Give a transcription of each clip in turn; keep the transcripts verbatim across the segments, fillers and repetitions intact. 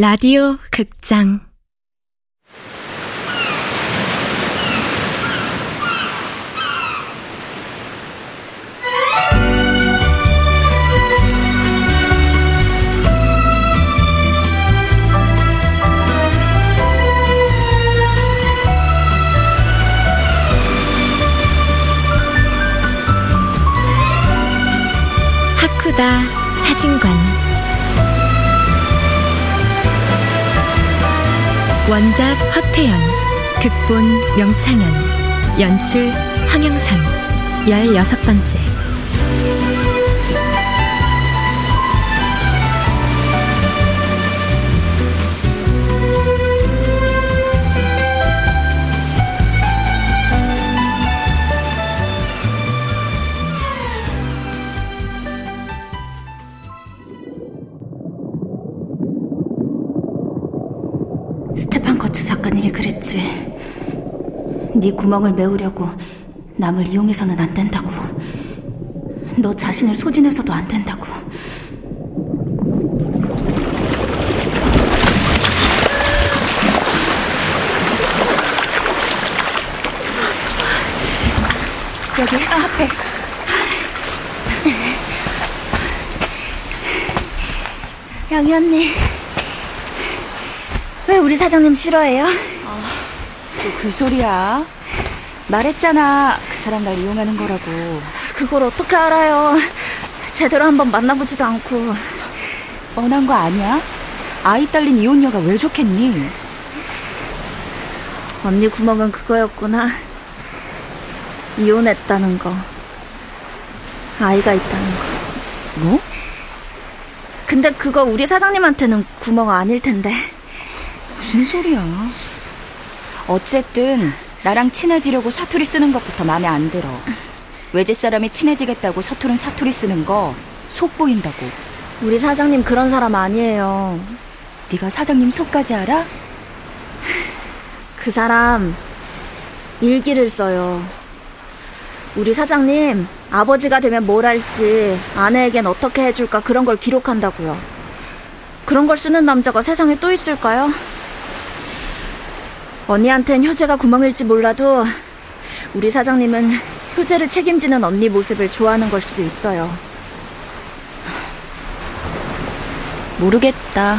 라디오 극장 하쿠다 사진관 원작 허태연, 극본 명창현, 연출 황영선, 열여섯 번째. 스테판코트 작가님이 그랬지. 네 구멍을 메우려고 남을 이용해서는 안 된다고. 너 자신을 소진해서도 안 된다고. 아, 여기 아, 앞에. 영희 언니. 왜 우리 사장님 싫어해요? 아, 또 그 소리야. 말했잖아, 그 사람 날 이용하는 거라고. 그걸 어떻게 알아요? 제대로 한번 만나보지도 않고. 뻔한 거 아니야? 아이 딸린 이혼녀가 왜 좋겠니? 언니 구멍은 그거였구나. 이혼했다는 거, 아이가 있다는 거. 뭐? 근데 그거 우리 사장님한테는 구멍 아닐 텐데. 무슨 소리야. 어쨌든 나랑 친해지려고 사투리 쓰는 것부터 마음에 안 들어. 외제 사람이 친해지겠다고 서투른 사투리 쓰는 거 속 보인다고. 우리 사장님 그런 사람 아니에요. 네가 사장님 속까지 알아? 그 사람 일기를 써요. 우리 사장님 아버지가 되면 뭘 할지, 아내에겐 어떻게 해줄까, 그런 걸 기록한다고요. 그런 걸 쓰는 남자가 세상에 또 있을까요? 언니한텐 효재가 구멍일지 몰라도 우리 사장님은 효재를 책임지는 언니 모습을 좋아하는 걸 수도 있어요. 모르겠다.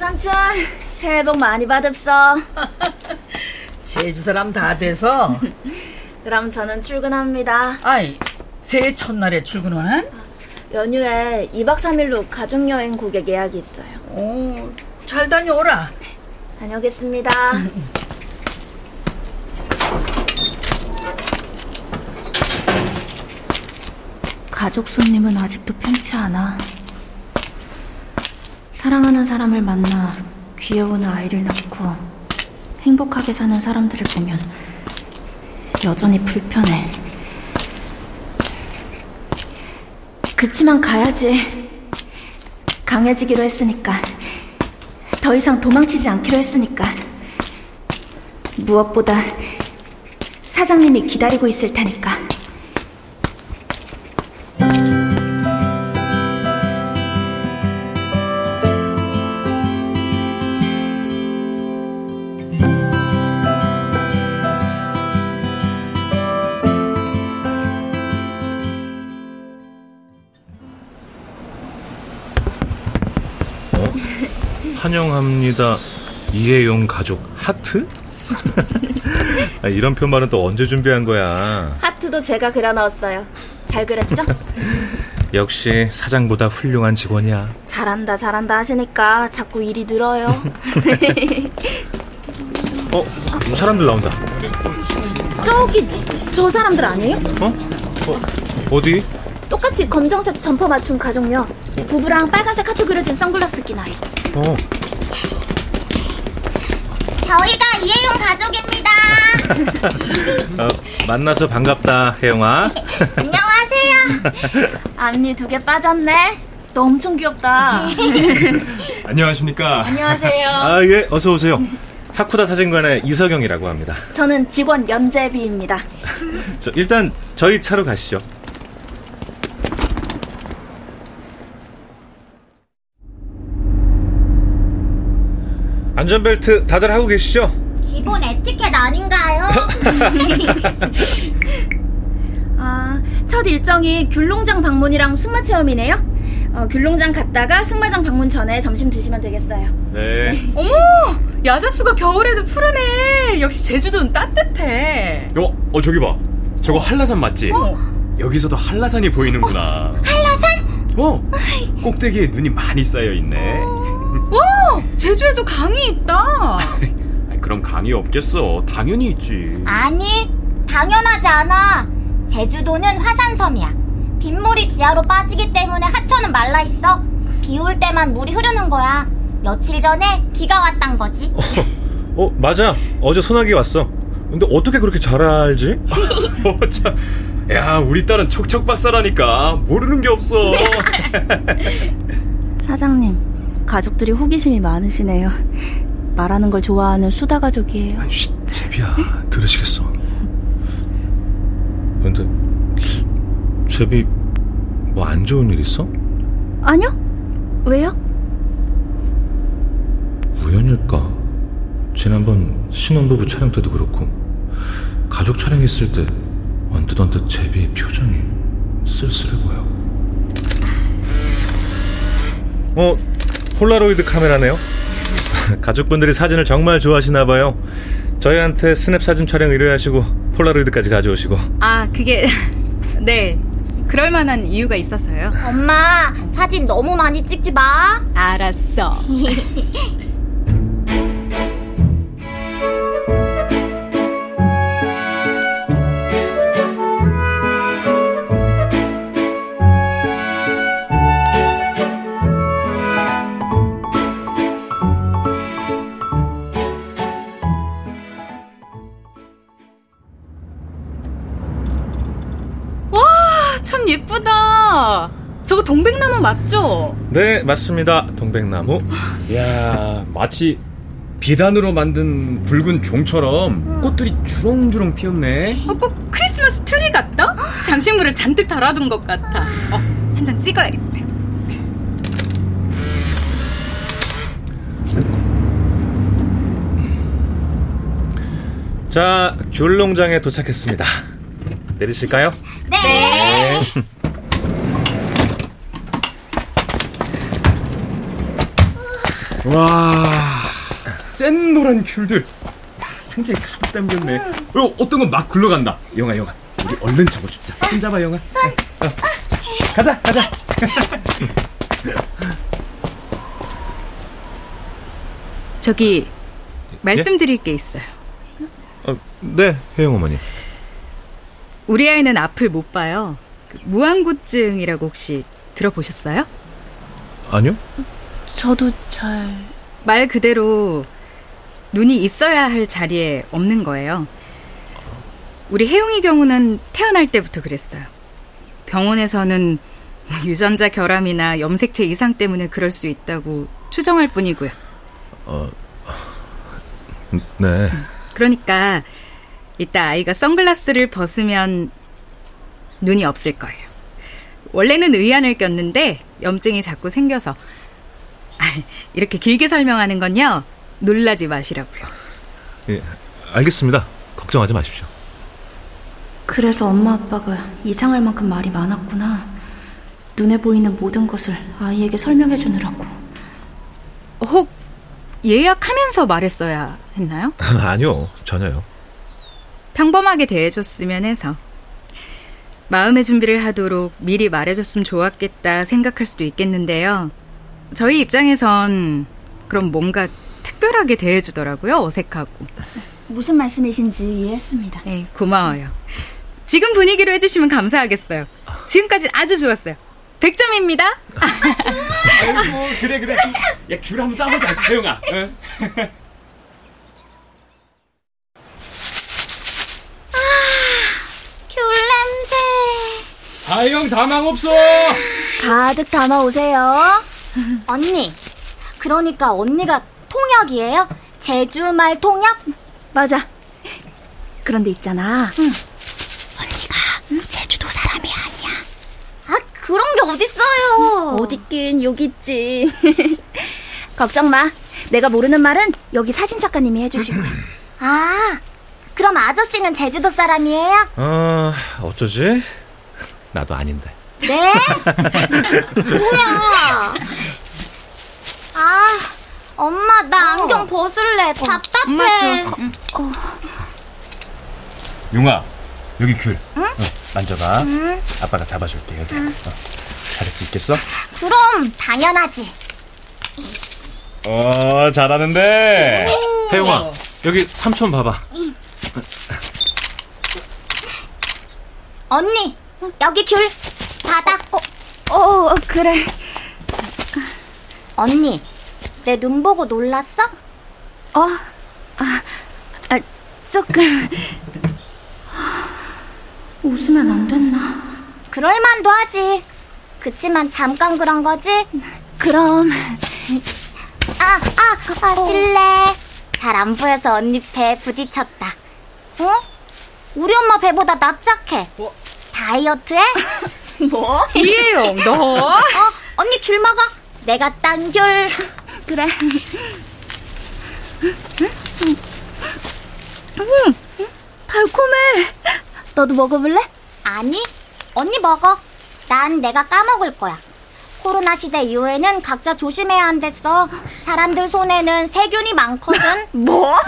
삼촌, 새해 복 많이 받읍소. 제주 사람 다 돼서. 그럼 저는 출근합니다. 아이, 새해 첫날에 출근하는? 연휴에 이박 삼일로 가족여행 고객 예약이 있어요. 오, 잘 다녀오라. 다녀오겠습니다. 가족 손님은 아직도 편치 않아. 사랑하는 사람을 만나 귀여운 아이를 낳고 행복하게 사는 사람들을 보면 여전히 불편해. 그치만 가야지. 강해지기로 했으니까. 더 이상 도망치지 않기로 했으니까. 무엇보다 사장님이 기다리고 있을 테니까. 환영합니다. 일회용 가족 하트? 이런 편말은 또 언제 준비한 거야? 하트도 제가 그려넣었어요. 잘 그렸죠? 역시 사장보다 훌륭한 직원이야. 잘한다 잘한다 하시니까 자꾸 일이 늘어요. 어? 사람들 나온다. 저기 저 사람들 아니에요? 어? 어 어디? 똑같이 검정색 점퍼 맞춘 가족녀. 부부랑 빨간색 하트 그려진 선글라스 낀 아이. 어. 저희가 이혜용 가족입니다. 어, 만나서 반갑다, 혜영아. 안녕하세요. 앞니 두 개 빠졌네. 너 엄청 귀엽다. 안녕하십니까. 안녕하세요. 아, 예, 어서 오세요. 하쿠다 사진관의 이서경이라고 합니다. 저는 직원 연재비입니다. 저, 일단 저희 차로 가시죠. 안전벨트 다들 하고 계시죠? 기본 에티켓 아닌가요? 아, 첫 일정이 귤농장 방문이랑 승마 체험이네요. 어, 귤농장 갔다가 승마장 방문 전에 점심 드시면 되겠어요. 네. 네. 어머! 야자수가 겨울에도 푸르네. 역시 제주도는 따뜻해. 어, 어 저기 봐. 저거 한라산 맞지? 어? 여기서도 한라산이 보이는구나. 어, 한라산? 어, 꼭대기에 눈이 많이 쌓여있네. 어. 오! 제주에도 강이 있다. 그럼 강이 없겠어. 당연히 있지. 아니, 당연하지 않아. 제주도는 화산섬이야. 빗물이 지하로 빠지기 때문에 하천은 말라있어. 비 올 때만 물이 흐르는 거야. 며칠 전에 비가 왔단 거지. 어, 어 맞아. 어제 소나기 왔어. 근데 어떻게 그렇게 잘 알지? 어, 참. 야, 우리 딸은 척척박사라니까 모르는 게 없어. 사장님, 가족들이 호기심이 많으시네요. 말하는 걸 좋아하는 수다 가족이에요. 아니, 쉿, 제비야. 들으시겠어. 근데 제비 뭐 안 좋은 일 있어? 아니요. 왜요? 우연일까? 지난번 신혼부부 촬영 때도 그렇고 가족 촬영했을 때 언뜻 언뜻 제비의 표정이 쓸쓸해 보여. 어? 폴라로이드 카메라네요. 가족분들이 사진을 정말 좋아하시나봐요. 저희한테 스냅 사진 촬영 의뢰하시고 폴라로이드까지 가져오시고. 아, 그게 네, 그럴만한 이유가 있어서요. 엄마, 사진 너무 많이 찍지 마. 알았어. 참 예쁘다. 저거 동백나무 맞죠? 네, 맞습니다. 동백나무. 이야, 마치 비단으로 만든 붉은 종처럼 음. 꽃들이 주렁주렁 피었네. 어, 꼭 크리스마스 트리 같다? 장식물을 잔뜩 달아둔 것 같아. 어, 한 장 찍어야겠다. 자, 귤농장에 도착했습니다. 내리실까요? 네. 네. 와, 센 노란 귤들. 야, 상자에 가득 담겼네. 음. 어, 어떤 건 막 굴러간다. 영아, 영아, 우리 얼른 잡아 줍자. 손 잡아, 영아. 손. 어, 어. 자, 가자, 가자. 저기 말씀드릴 예? 게 있어요. 어, 네, 혜영 어머니. 우리 아이는 앞을 못 봐요. 그 무안구증이라고 혹시 들어보셨어요? 아니요. 저도 잘... 말 그대로 눈이 있어야 할 자리에 없는 거예요. 우리 혜용이 경우는 태어날 때부터 그랬어요. 병원에서는 유전자 결함이나 염색체 이상 때문에 그럴 수 있다고 추정할 뿐이고요. 어... 네. 그러니까... 이따 아이가 선글라스를 벗으면 눈이 없을 거예요. 원래는 의안을 꼈는데 염증이 자꾸 생겨서. 이렇게 길게 설명하는 건요, 놀라지 마시라고요. 예, 알겠습니다. 걱정하지 마십시오. 그래서 엄마 아빠가 이상할 만큼 말이 많았구나. 눈에 보이는 모든 것을 아이에게 설명해 주느라고. 혹 예약하면서 말했어야 했나요? 아니요, 전혀요. 평범하게 대해줬으면 해서. 마음의 준비를 하도록 미리 말해줬으면 좋았겠다 생각할 수도 있겠는데요, 저희 입장에선 그럼 뭔가 특별하게 대해주더라고요. 어색하고. 무슨 말씀이신지 이해했습니다. 네, 고마워요. 지금 분위기로 해주시면 감사하겠어요. 지금까지 아주 좋았어요. 백 점입니다. 아이고, 그래 그래. 야, 귤 한번 따보자, 재영아. 나영 다망 없어. 가득 담아 오세요. 언니, 그러니까 언니가 통역이에요? 제주말 통역? 맞아. 그런데 있잖아. 응. 언니가 응? 제주도 사람이 아니야. 아, 그런 게 어딨어요. 응, 어딨긴 여기 있지. 걱정 마. 내가 모르는 말은 여기 사진 작가님이 해주실 거야. 아, 그럼 아저씨는 제주도 사람이에요? 어, 어쩌지? 나도 아닌데. 네? 뭐야? 아, 엄마 나 안경 어. 벗을래. 어. 답답해. 어. 어. 용아, 여기 귤. 응? 어, 만져봐. 응. 아빠가 잡아줄게. 여기. 응. 어. 잘할 수 있겠어? 그럼 당연하지. 어, 잘하는데. 혜용아, 여기 삼촌 봐봐. 응. 언니, 여기 귤 받아. 어, 어, 어, 그래. 언니, 내 눈 보고 놀랐어? 어, 아, 아 조금. 웃으면 안 됐나? 그럴만도 하지. 그치만 잠깐 그런 거지? 그럼. 아, 아, 아, 실례. 어. 잘 안 보여서 언니 배에 부딪혔다. 어? 우리 엄마 배보다 납작해. 뭐? 다이어트해? 뭐? 이혜영, 너? 어, 언니 귤 먹어. 내가 딴 귤. 그래. 음, 음, 달콤해. 너도 먹어볼래? 아니, 언니 먹어. 난 내가 까먹을 거야. 코로나 시대 이후에는 각자 조심해야 한댔어. 사람들 손에는 세균이 많거든. 뭐?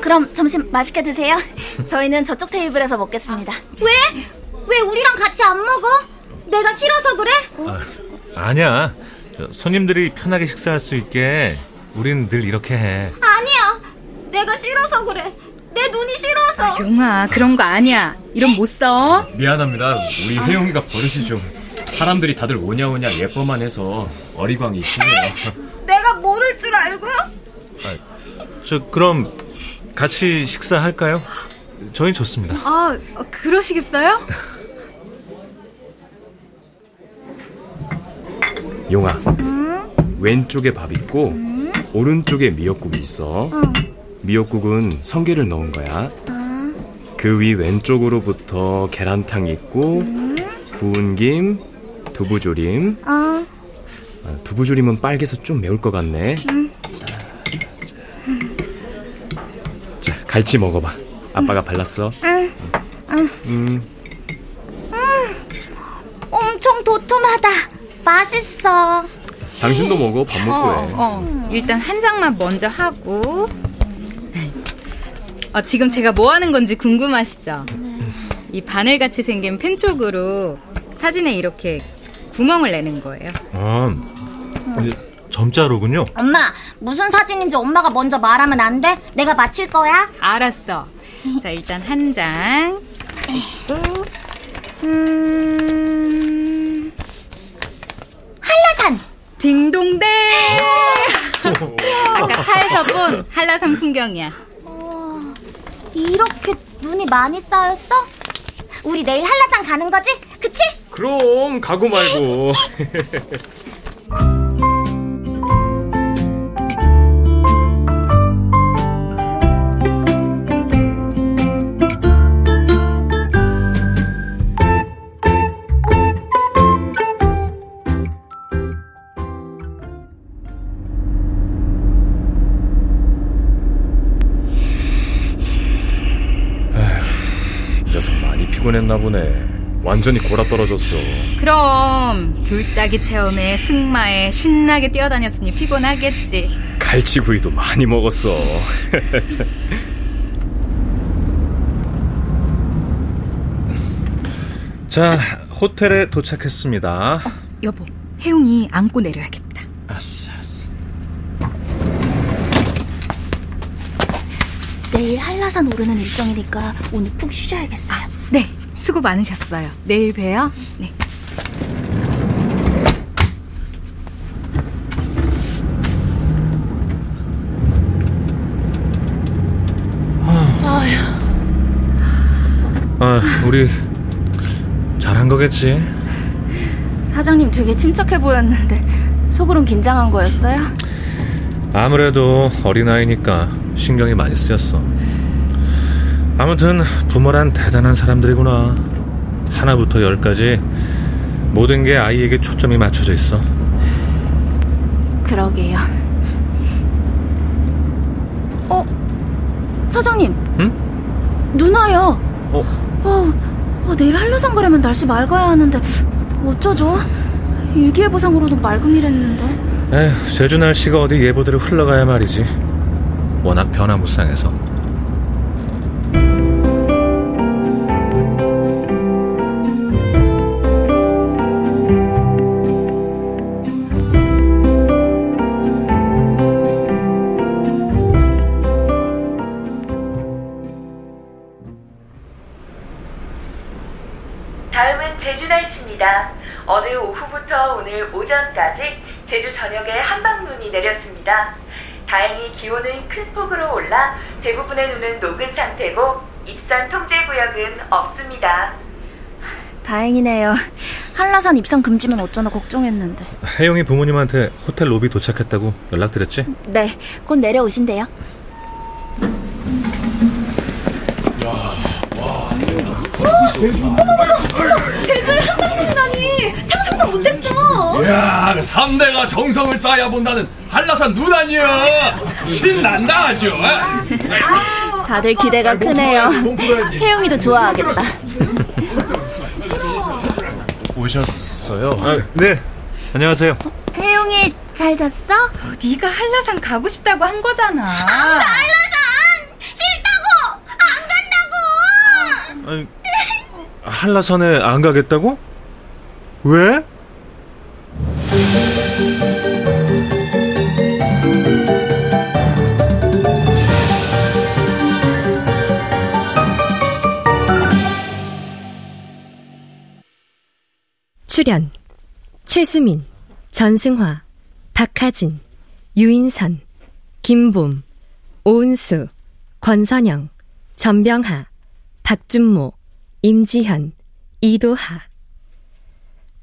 그럼 점심 맛있게 드세요. 저희는 저쪽 테이블에서 먹겠습니다. 왜? 왜 우리랑 같이 안 먹어? 내가 싫어서 그래? 아, 아니야. 손님들이 편하게 식사할 수 있게 우린 늘 이렇게 해. 아니야. 내가 싫어서 그래. 내 눈이 싫어서. 아, 용아, 그런 거 아니야. 이런 못 써. 미안합니다. 우리 혜용이가 버릇이 좀. 사람들이 다들 오냐오냐 예뻐만 해서 어리광이 심해요. 내가 모를 줄 알고? 아, 저 그럼 같이 식사할까요? 저희 좋습니다. 아, 그러시겠어요? 용아, 음? 왼쪽에 밥 있고 음? 오른쪽에 미역국이 있어. 음. 미역국은 성게를 넣은 거야. 음. 그 위 왼쪽으로부터 계란탕이 있고 음? 구운 김, 두부조림. 음. 아, 두부조림은 빨개서 좀 매울 것 같네. 음. 갈치 먹어봐. 아빠가 응. 발랐어. 응. 응. 응. 음. 엄청 도톰하다. 맛있어. 당신도 먹어. 밥 먹고 어, 해. 어. 일단 한 장만 먼저 하고. 어, 지금 제가 뭐 하는 건지 궁금하시죠? 이 바늘같이 생긴 펜 쪽으로 사진에 이렇게 구멍을 내는 거예요. 아, 음. 점자로군요. 엄마, 무슨 사진인지 엄마가 먼저 말하면 안 돼? 내가 맞힐 거야? 알았어. 자, 일단 한 장. 음... 한라산! 딩동댕! 아까 차에서 본 한라산 풍경이야. 어, 이렇게 눈이 많이 쌓였어? 우리 내일 한라산 가는 거지? 그치? 그럼, 가고 말고. 했나 보네. 완전히 골아떨어졌어. 그럼 귤따기 체험에 승마에 신나게 뛰어다녔으니 피곤하겠지. 갈치구이도 많이 먹었어. 자, 호텔에 도착했습니다. 어, 여보, 혜용이 안고 내려야겠다. 알았어, 알았어. 내일 한라산 오르는 일정이니까 오늘 푹 쉬셔야겠어요. 아, 네, 수고 많으셨어요. 내일 봬요. 네. 아, 우리 잘한 거겠지? 사장님 되게 침착해 보였는데 속으론 긴장한 거였어요? 아무래도 어린아이니까 신경이 많이 쓰였어. 아무튼 부모란 대단한 사람들이구나. 하나부터 열까지 모든 게 아이에게 초점이 맞춰져 있어. 그러게요. 어? 사장님. 응? 누나요. 어? 어, 어, 내일 한라산 가려면 날씨 맑아야 하는데 어쩌죠? 일기예보상으로도 맑음이랬는데. 에휴, 제주 날씨가 어디 예보대로 흘러가야 말이지. 워낙 변화무쌍해서. 다음은 제주 날씨입니다. 어제 오후부터 오늘 오전까지 제주 전역에 한방눈이 내렸습니다. 다행히 기온은 큰 폭으로 올라 대부분의 눈은 녹은 상태고 입산 통제구역은 없습니다. 다행이네요. 한라산 입산 금지면 어쩌나 걱정했는데. 혜영이 부모님한테 호텔 로비 도착했다고 연락드렸지? 네, 곧 내려오신대요. 제주. 어머, 어머, 제주에 한방눈이라니 상상도 못했어. 이야, 삼대가 정성을 쌓아야 본다는 한라산 눈 아니야. 신난다 아주. 다들 기대가 크네요. 혜영이도 좋아하겠다. 오셨어요? 아, 네, 안녕하세요. 혜영이 잘 잤어? 네가 한라산 가고 싶다고 한 거잖아. 아, 나 한라산 싫다고 안 간다고. 아니, 한라산에 안 가겠다고? 왜? 출연 최수민, 전승화, 박하진, 유인선, 김봄, 오은수, 권선영, 전병하, 박준모, 임지현, 이도하.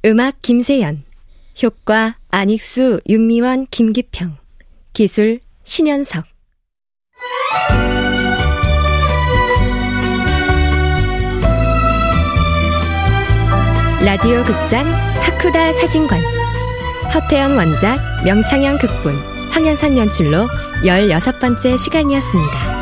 음악 김세연, 효과 안익수, 윤미원, 김기평, 기술 신현석. 라디오 극장 하쿠다 사진관. 허태영 원작, 명창현 극본, 황현선 연출로 열여섯 번째 시간이었습니다.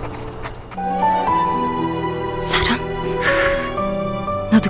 나도